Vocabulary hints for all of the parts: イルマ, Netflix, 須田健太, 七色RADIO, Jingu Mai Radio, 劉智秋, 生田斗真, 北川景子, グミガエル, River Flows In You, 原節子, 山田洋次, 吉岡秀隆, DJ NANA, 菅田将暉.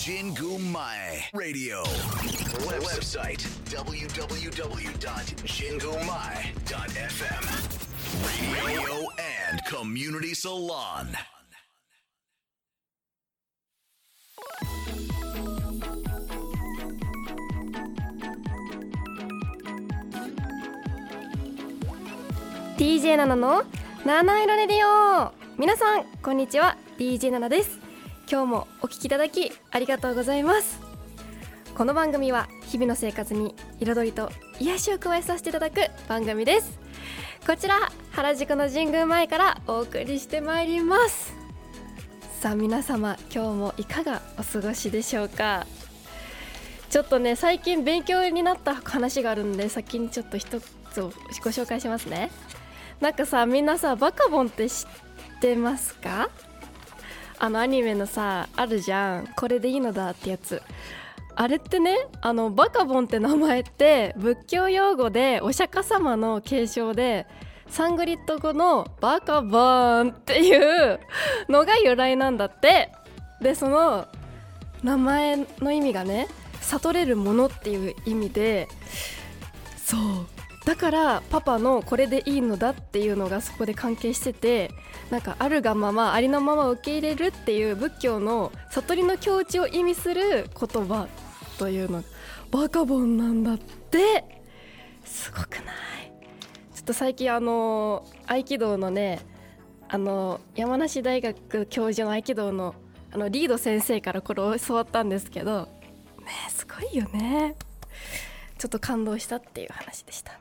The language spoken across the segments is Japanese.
Jingu Mai Radio. Website www.jingumai.fm. Radio and Community Salon.DJ NANA の七色レディオ、皆さんこんにちは、DJ NANA です。今日もお聞きいただきありがとうございます。この番組は日々の生活に彩りと癒しを加えさせていただく番組です。こちら原宿の神宮前からお送りしてまいります。さあ皆様、今日もいかがお過ごしでしょうか。ちょっとね、最近勉強になった話があるので、先にちょっと一つをご紹介しますね。なんかさ、みんなさ、バカボンって知ってますか？アニメのさ、あるじゃん、これでいいのだってやつ。あれってね、バカボンって名前って仏教用語でお釈迦様の継承で、サングリット語のバカボーンっていうのが由来なんだって。で、その名前の意味がね、悟れるものっていう意味で、そうだからパパのこれでいいのだっていうのがそこで関係してて、なんかあるがままありのまま受け入れるっていう仏教の悟りの境地を意味する言葉というのがバカボンなんだって。すごくない？ちょっと最近合気道のね、山梨大学教授の合気道のリード先生からこれを教わったんですけどね、すごいよね。ちょっと感動したっていう話でした。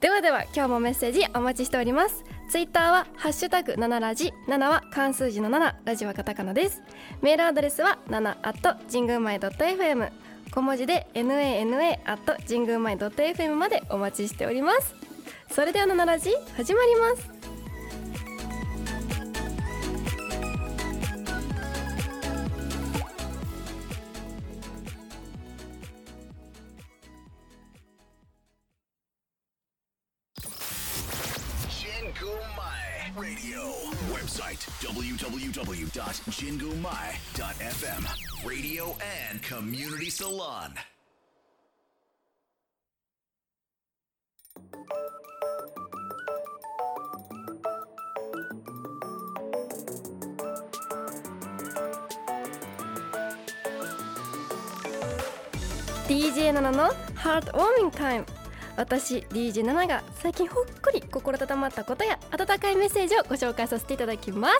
ではでは、今日もメッセージお待ちしております。ツイッターはハッシュタグ7ラジ、7は漢数字の7、ラジはカタカナです。メールアドレスは 7@jingumai.fm、 小文字で nana@jingumai.fm までお待ちしております。それでは7ラジ始まります。www.jingumai.fm Radio and Community Salon。 DJ NANA のハートウォーミングタイム。私 DJ NANA が最近ほっこり心温まったことや温かいメッセージをご紹介させていただきます。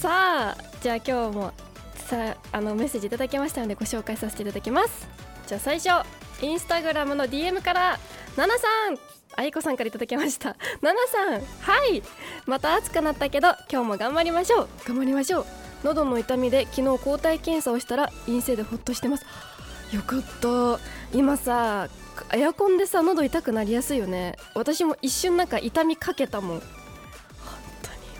さあ、じゃあ今日もさ、メッセージいただきましたのでご紹介させていただきます。じゃあ最初、インスタグラムの DM からナナさん、あいこさんからいただきました。ナナさん、はい、また暑くなったけど今日も頑張りましょう、頑張りましょう。喉の痛みで昨日抗体検査をしたら陰性でほっとしてます。よかった。今さ、エアコンでさ、喉痛くなりやすいよね。私も一瞬なんか痛みかけたもん。本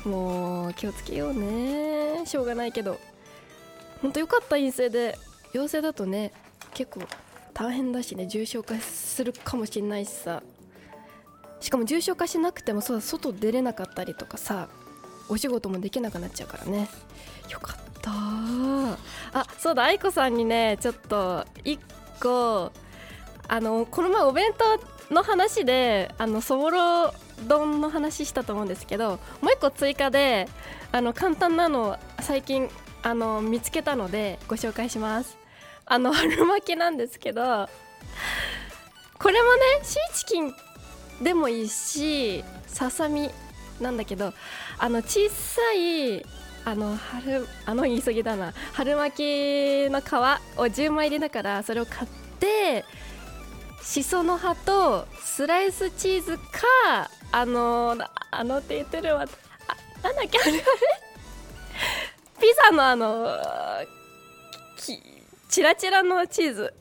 当にもう気をつけようね、しょうがないけど。本当よかった、陰性で。陽性だとね、結構大変だしね、重症化するかもしれないしさ。しかも重症化しなくてもそうだ、外出れなかったりとかさ、お仕事もできなくなっちゃうからね。よかった。あ、そうだ、愛子さんにね、ちょっと一個この前お弁当の話でそぼろ丼の話したと思うんですけど、もう一個追加で簡単なのを最近見つけたのでご紹介します。春巻きなんですけど、これもね、シーチキンでもいいしささみなんだけど、小さい言い過ぎだな、春巻きの皮を10枚入りだから、それを買ってシソの葉とスライスチーズか、って言ってるわ、なんだっけ、あれピザのチラチラのチーズ、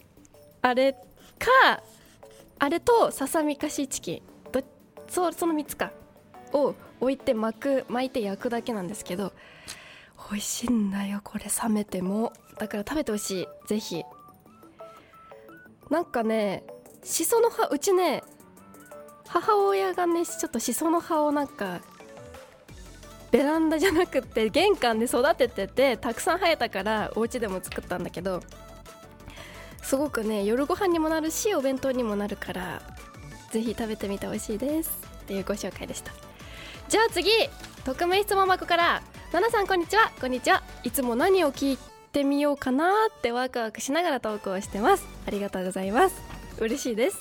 あれか、あれとささみかシーチキンど、その3つかを置いて巻いて焼くだけなんですけど、美味しいんだよこれ、冷めても。だから食べてほしい、ぜひ。なんかね、シソの葉、うちね、母親がね、ちょっとシソの葉をなんかベランダじゃなくって玄関で育ててて、たくさん生えたからお家でも作ったんだけど、すごくね夜ご飯にもなるしお弁当にもなるからぜひ食べてみてほしいですっていうご紹介でした。じゃあ次、匿名質問箱から、ナナさんこんにちは。こんにちは。いつも何を聞いてみようかなってワクワクしながら投稿してます。ありがとうございます。嬉しいです。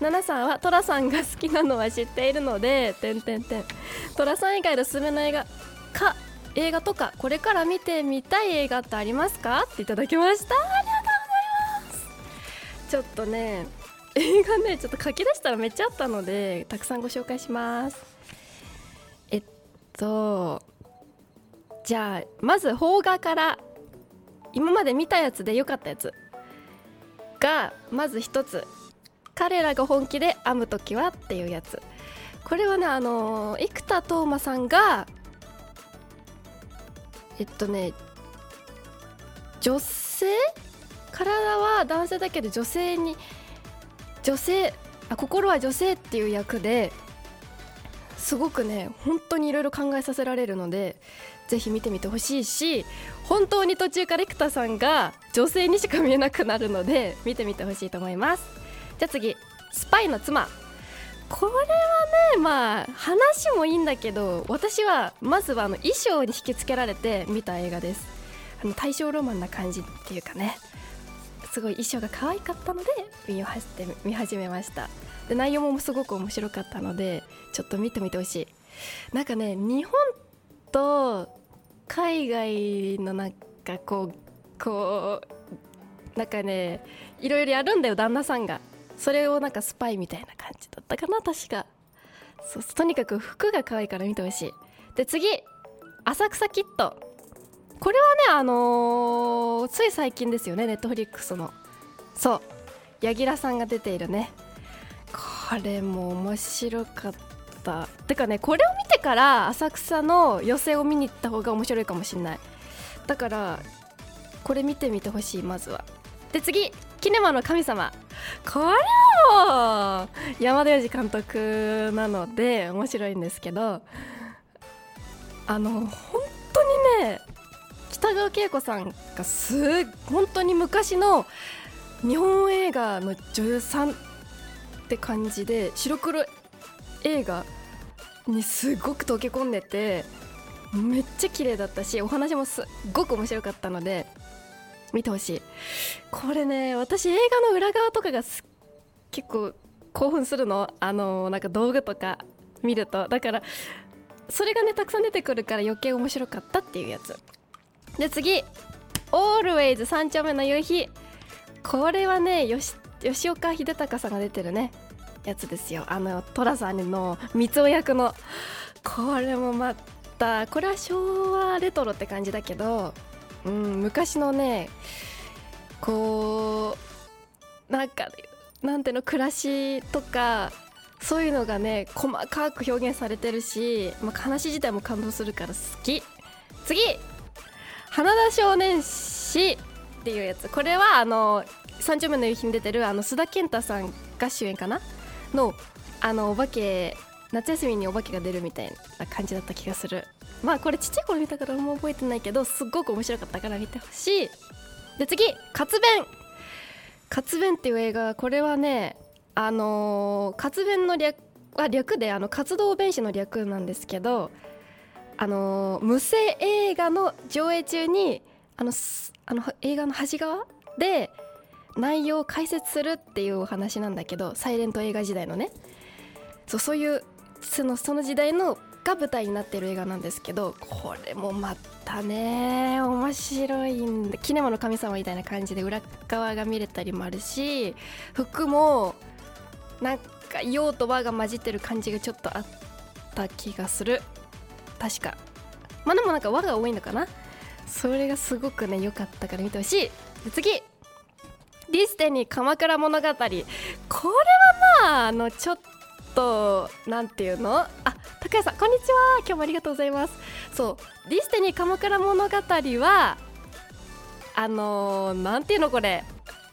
ナナさんはトラさんが好きなのは知っているのでトラさん以外のおすすめの映画とかこれから見てみたい映画ってありますかっていただきました。ありがとうございます。ちょっとね映画ねちょっと書き出したらめっちゃあったのでたくさんご紹介します。じゃあまず邦画から、今まで見たやつで良かったやつがまず一つ、彼らが本気で編むときはっていうやつ。これはね生田斗真さんが女性、体は男性だけど心は女性っていう役で、すごくね本当にいろいろ考えさせられるのでぜひ見てみてほしいし、本当に途中から生田さんが女性にしか見えなくなるので見てみてほしいと思います。じゃあ次、スパイの妻。これはね話もいいんだけど、私はまずは衣装に引きつけられて見た映画です。大正ロマンな感じっていうかね、すごい衣装が可愛かったので見始めました。で内容もすごく面白かったのでちょっと見てみてほしい。なんかね日本と海外のなんかこうなんかねいろいろやるんだよ旦那さんが。それをなんかスパイみたいな感じだったかな確か。そうとにかく服が可愛いから見てほしい。で次、浅草キッド。これはねつい最近ですよね、Netflixの。そう柳楽さんが出ているね。これも面白かった。てかねこれを見てから浅草の寄席を見に行った方が面白いかもしれない。だからこれ見てみてほしいまずは。で次、キネマの神様。これは山田洋次監督なので面白いんですけど、本当にね北川景子さんが本当に昔の日本映画の女優さんって感じで白黒映画にすごく溶け込んでてめっちゃ綺麗だったしお話もすごく面白かったので見てほしい。これね私映画の裏側とかが結構興奮するの、なんか道具とか見ると、だからそれがねたくさん出てくるから余計面白かったっていうやつで、次オールウェイズ3丁目の夕日。これはね吉岡秀隆さんが出てるねやつですよ。寅さんの三尾役の。これもまたこれは昭和レトロって感じだけど、昔のねこうなんかなんていうの暮らしとかそういうのがね細かく表現されてるし、話自体も感動するから好き。次、花田少年誌っていうやつ。これは3丁目の夕日に出てる須田健太さんが主演かなのお化け、夏休みにお化けが出るみたいな感じだった気がする。これちっちゃい頃見たからもう覚えてないけどすっごく面白かったから見てほしい。で次、活弁っていう映画。これはね活弁の略は略で活動弁士の略なんですけど、無声映画の上映中に映画の端側で内容を解説するっていうお話なんだけど、サイレント映画時代のねそういうその時代のが舞台になってる映画なんですけど、これもまたね面白いんで、キネマの神様みたいな感じで裏側が見れたりもあるし、服もなんか洋と和が混じってる感じがちょっとあった気がする確か。でもなんか和が多いのかな。それがすごくね良かったから見てほしい。次、ディスティニー鎌倉物語。これはちょっとなんていうの、高橋さんこんにちは、今日もありがとうございます。そうディスティニー鎌倉物語はなんていうのこれ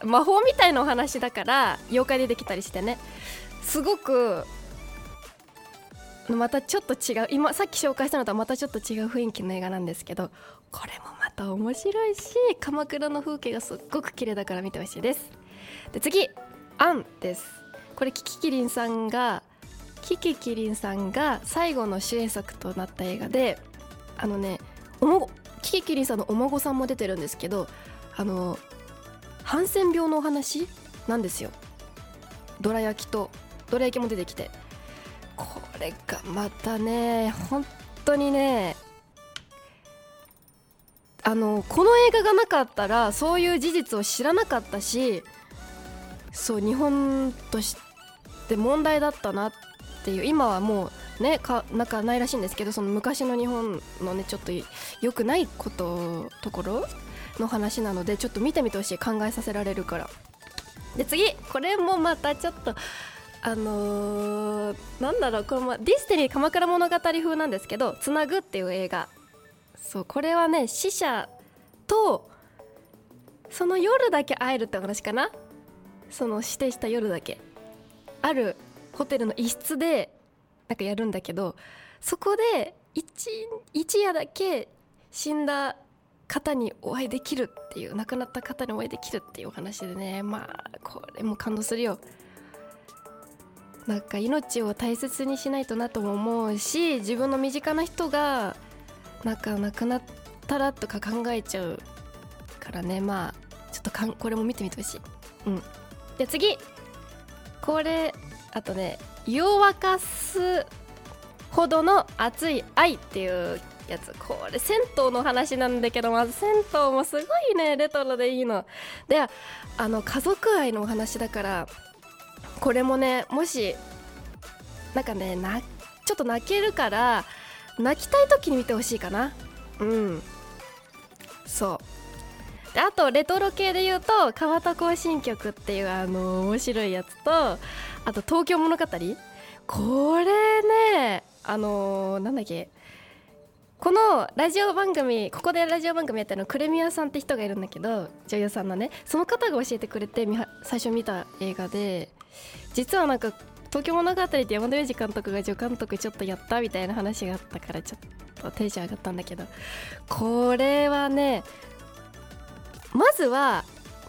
魔法みたいなお話だから妖怪でできたりしてね、すごくまたちょっと違う、今さっき紹介したのとはまたちょっと違う雰囲気の映画なんですけど、これもまた面白いし、鎌倉の風景がすっごく綺麗だから見てほしいです。で次、アンです。これキキキリンさんが最後の主演作となった映画で、キキキリンさんのお孫さんも出てるんですけど、ハンセン病のお話なんですよ。どら焼きも出てきて、これがまたね、本当にね、この映画がなかったらそういう事実を知らなかったし、そう、日本として問題だったなっていう、今はもうね、なんかないらしいんですけど、その昔の日本のね、ちょっと良くないところの話なので、ちょっと見てみてほしい、考えさせられるから。で次、これもまたちょっとなんだろう、これもディスティニー鎌倉物語風なんですけど、つなぐっていう映画。そう、これはね、死者とその夜だけ会えるって話かな。その指定した夜だけあるホテルの一室でなんかやるんだけど、そこで一夜だけ死んだ方にお会いできるっていう、亡くなった方にお会いできるっていうお話でね、まあこれも感動するよ。なんか命を大切にしないとなとも思うし、自分の身近な人がなんか亡くなったらとか考えちゃうからね、まあちょっとこれも見てみてほしい。うん。で次、これあとね、湯を沸かすほどの熱い愛っていうやつ。これ銭湯の話なんだけど、まず銭湯もすごいね、レトロでいいので、家族愛のお話だから、これもね、もしなんかね、ちょっと泣けるから、泣きたい時に見てほしいかな。うん、そうで、あとレトロ系で言うと川田行進曲っていう面白いやつと、あと東京物語、これね、なんだっけ、このラジオ番組、ここでラジオ番組やったのクレミアさんって人がいるんだけど、女優さんのね、その方が教えてくれて最初見た映画で、実はなんか東京物語って山田裕二監督が助監督ちょっとやったみたいな話があったから、ちょっとテンション上がったんだけど、これはね、まずは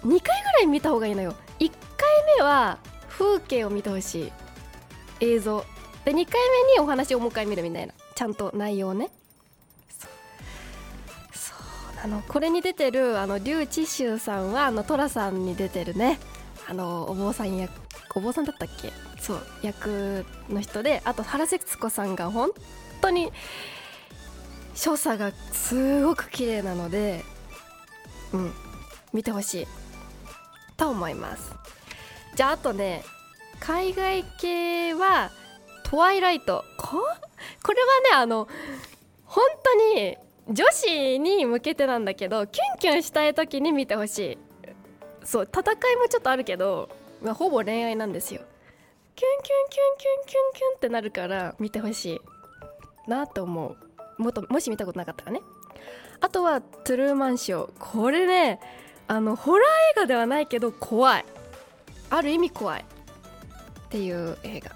2回ぐらい見た方がいいのよ。1回目は風景を見てほしい、映像で、2回目にお話をもう一回見るみたいな、ちゃんと内容ね。これに出てる劉智秋さんは寅さんに出てるね、お坊さんだったっけ、そう役の人で、あと原節子さんが本当に所作がすごく綺麗なので、うん、見てほしいと思います。じゃあ、あとね、海外系はトワイライト、これはね、本当に女子に向けてなんだけど、キュンキュンしたい時に見てほしい。そう、戦いもちょっとあるけど、まあ、ほぼ恋愛なんですよ。キュンキュンキュンキュンキュンキュンってなるから見てほしいなと思う。もし見たことなかったらね。あとはトゥルーマンショー。これね、ホラー映画ではないけど怖い、ある意味怖いっていう映画。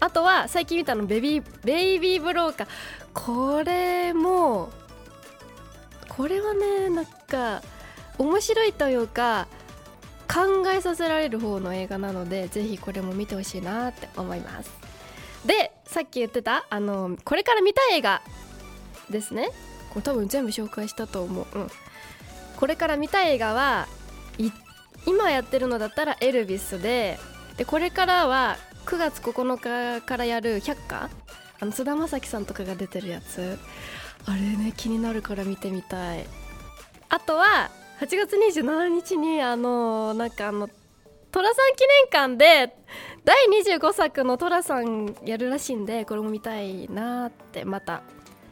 あとは最近見たのベイビーブローカー。これもね、なんか面白いというか、考えさせられる方の映画なので、ぜひこれも見てほしいなって思います。で、さっき言ってたこれから見たい映画ですね。これ多分全部紹介したと思う。うん、これから見たい映画は今やってるのだったらエルビスで、これからは9月9日からやる百花、菅田将暉さんとかが出てるやつ、あれね、気になるから見てみたい。あとは8月27日に寅さん記念館で第25作の寅さんやるらしいんで、これも見たいなって、また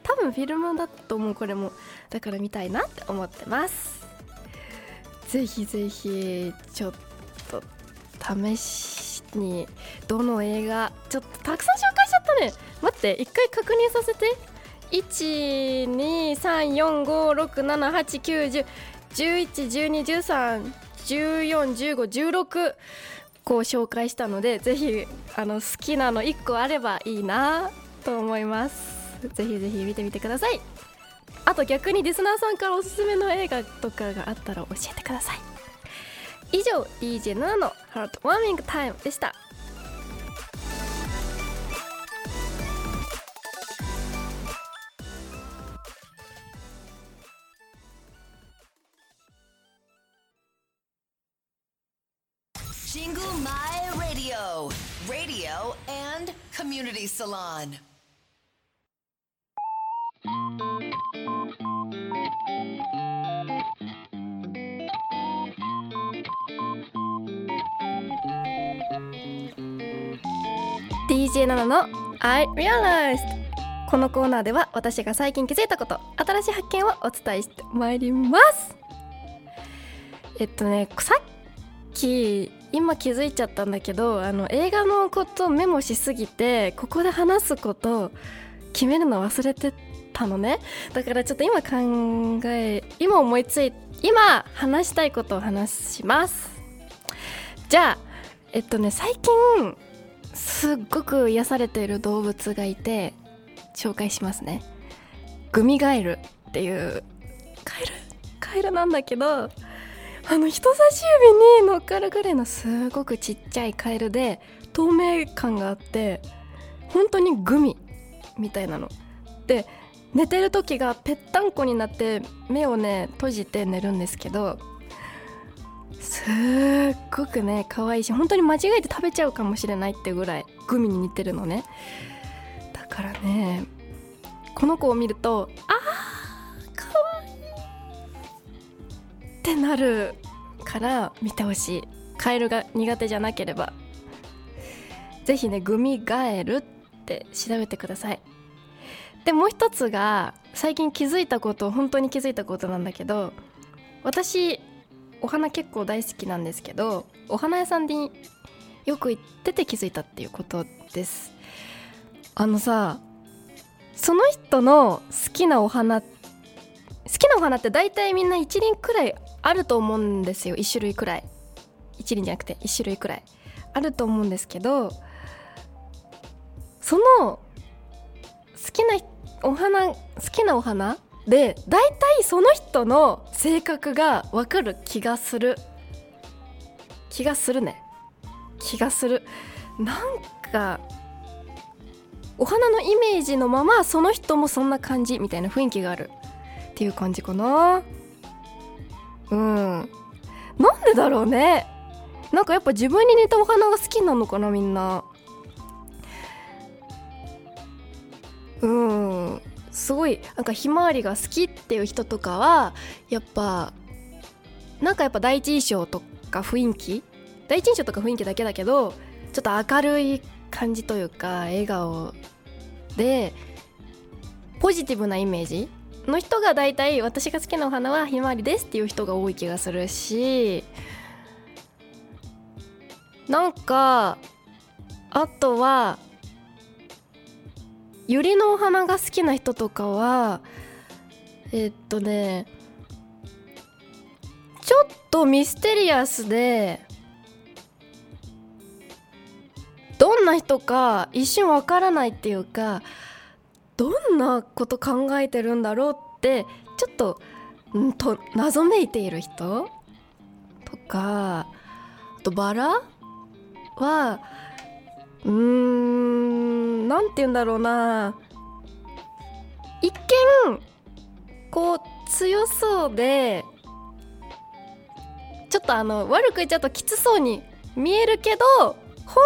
多分フィルムだと思う、これもだから見たいなって思ってます。ぜひぜひちょっと試しに、どの映画ちょっとたくさん紹介しちゃったね。待って、一回確認させて。1、2、3、4、5、6、7、8、9、10、11、12、13、14、15、16こう紹介したので、ぜひ好きなの1個あればいいなと思います。ぜひぜひ見てみてください。あと逆にリスナーさんからおすすめの映画とかがあったら教えてください。以上 DJ NANA のハートワーミングタイムでした。Jingu Mai Radio, Radio and Community Salon. DJ NANA の I Realized。 このコーナーでは私が最近気づいたこと、新しい発見をお伝えしてまいります。さっき今気づいちゃったんだけど、映画のことをメモしすぎて、ここで話すことを決めるの忘れてたのね。だからちょっと今話したいことを話します。じゃあ最近すっごく癒されている動物がいて紹介しますね。グミガエルっていうカエルなんだけど、人差し指に乗っかるぐらいのすごくちっちゃいカエルで、透明感があって本当にグミみたいなので、寝てる時がぺったんこになって目をね閉じて寝るんですけど、すっごくね可愛いし、本当に間違えて食べちゃうかもしれないってぐらいグミに似てるのね。だからね、この子を見るとってなるから見てほしい。カエルが苦手じゃなければぜひね、グミガエルって調べてください。でもう一つが最近気づいたことなんだけど、私お花結構大好きなんですけど、お花屋さんによく行ってて気づいたっていうことです。その人の好きなお花って大体みんな1輪くらいあると思うんですよ。1種類くらいあると思うんですけど、その好きなお花で大体その人の性格が分かる気がする。なんかお花のイメージのままその人もそんな感じみたいな雰囲気があるっていう感じかな。なんでだろうね。なんかやっぱ自分に似たお花が好きなのかな、みんな。すごいなんかひまわりが好きっていう人とかはやっぱ第一印象とか雰囲気だけだけど、ちょっと明るい感じというか笑顔でポジティブなイメージの人が、だいたい私が好きなお花はひまわりですっていう人が多い気がするし、なんかあとはユリのお花が好きな人とかはちょっとミステリアスで、どんな人か一瞬わからないっていうか、どんなこと考えてるんだろうってちょっと謎めいている人とか、あとバラはなんて言うんだろうな、一見こう強そうでちょっと悪く言っちゃうときつそうに見えるけど、本当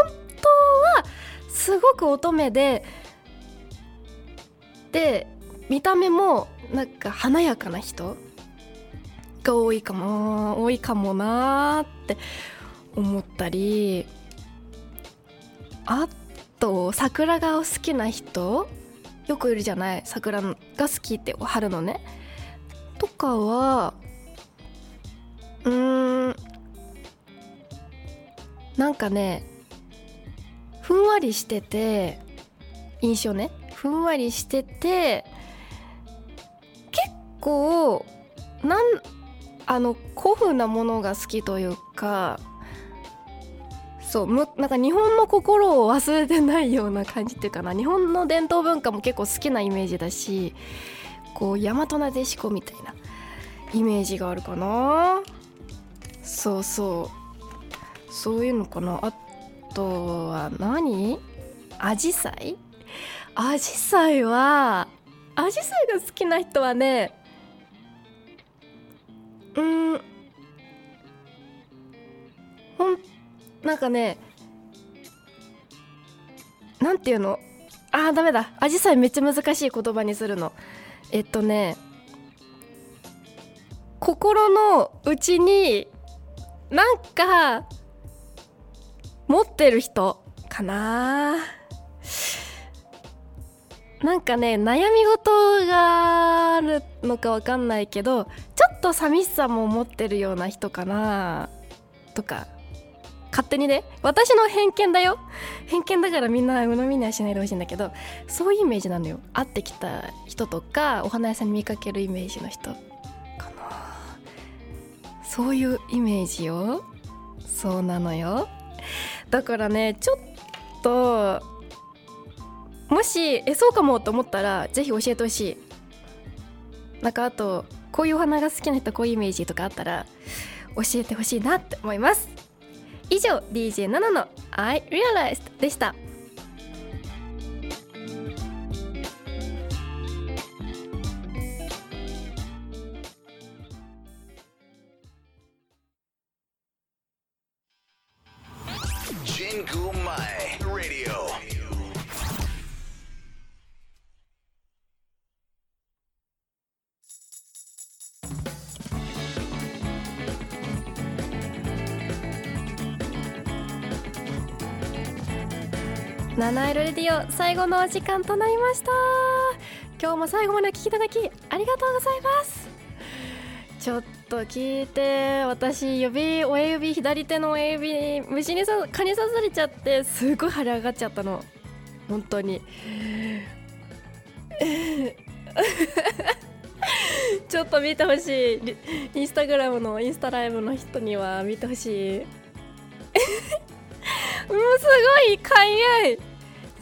はすごく乙女で見た目もなんか華やかな人が多いかもなって思ったり、あと桜が好きな人よくいるじゃない、桜が好きって春のねとかはなんかね、ふんわりしてて印象ね、ふんわりしてて結構古風なものが好きというか、そう、なんか日本の心を忘れてないような感じっていうかな、日本の伝統文化も結構好きなイメージだし、こう大和なでしこみたいなイメージがあるかな。そうそう、そういうのかな。あとは何、アジサイ、アジサイは、アジサイが好きな人はね、なんかね、なんていうの、あーダメだ、アジサイめっちゃ難しい言葉にするの。心の内になんか持ってる人かな。なんかね、悩み事があるのかわかんないけど、ちょっと寂しさも持ってるような人かなとか、勝手にね、私の偏見だよ、偏見だからみんな鵜呑みにはしないでほしいんだけど、そういうイメージなのよ。会ってきた人とかお花屋さんに見かけるイメージの人かな、そういうイメージよ。そうなのよ。だからね、ちょっともしそうかもと思ったらぜひ教えてほしい。なんかあと、こういうお花が好きな人、こういうイメージとかあったら教えてほしいなって思います。以上、 DJ NANA の I Realized でした。Jingu Mai Radio。ナナエルレディオ、最後のお時間となりました。今日も最後までお聞きいただきありがとうございます。ちょっと聞いて、私指、親指、左手の親指虫に蚊に刺されちゃって、すごい腫れ上がっちゃったの、本当にちょっと見てほしい、インスタグラムのインスタライブの人には見てほしいもうすごいかゆい、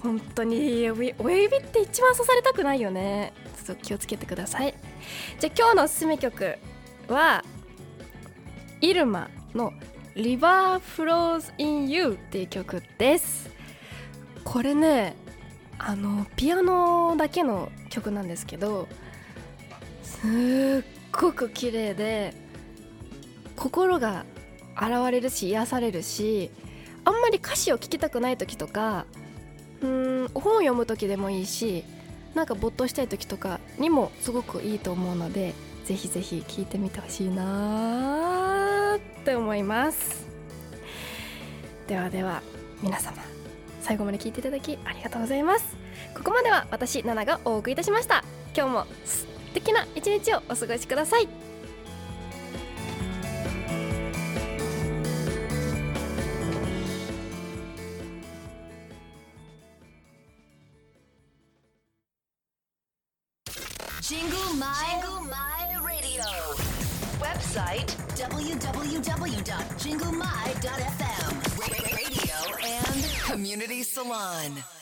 本当に親指って一番刺されたくないよね。ちょっと気をつけてください。じゃあ今日のおすすめ曲はイルマの River Flows In You っていう曲です。これね、ピアノだけの曲なんですけど、すっごく綺麗で心が洗われるし癒されるし、あんまり歌詞を聞きたくない時とか、本を読む時でもいいし、なんか没頭したい時とかにもすごくいいと思うので、ぜひぜひ聴いてみてほしいなって思います。ではでは皆様、最後まで聴いていただきありがとうございます。ここまでは私ナナがお送りいたしました。今日も素敵な一日をお過ごしください。Jingu Mai Radio. Website www.jingumai.fm. Radio and Community Salon.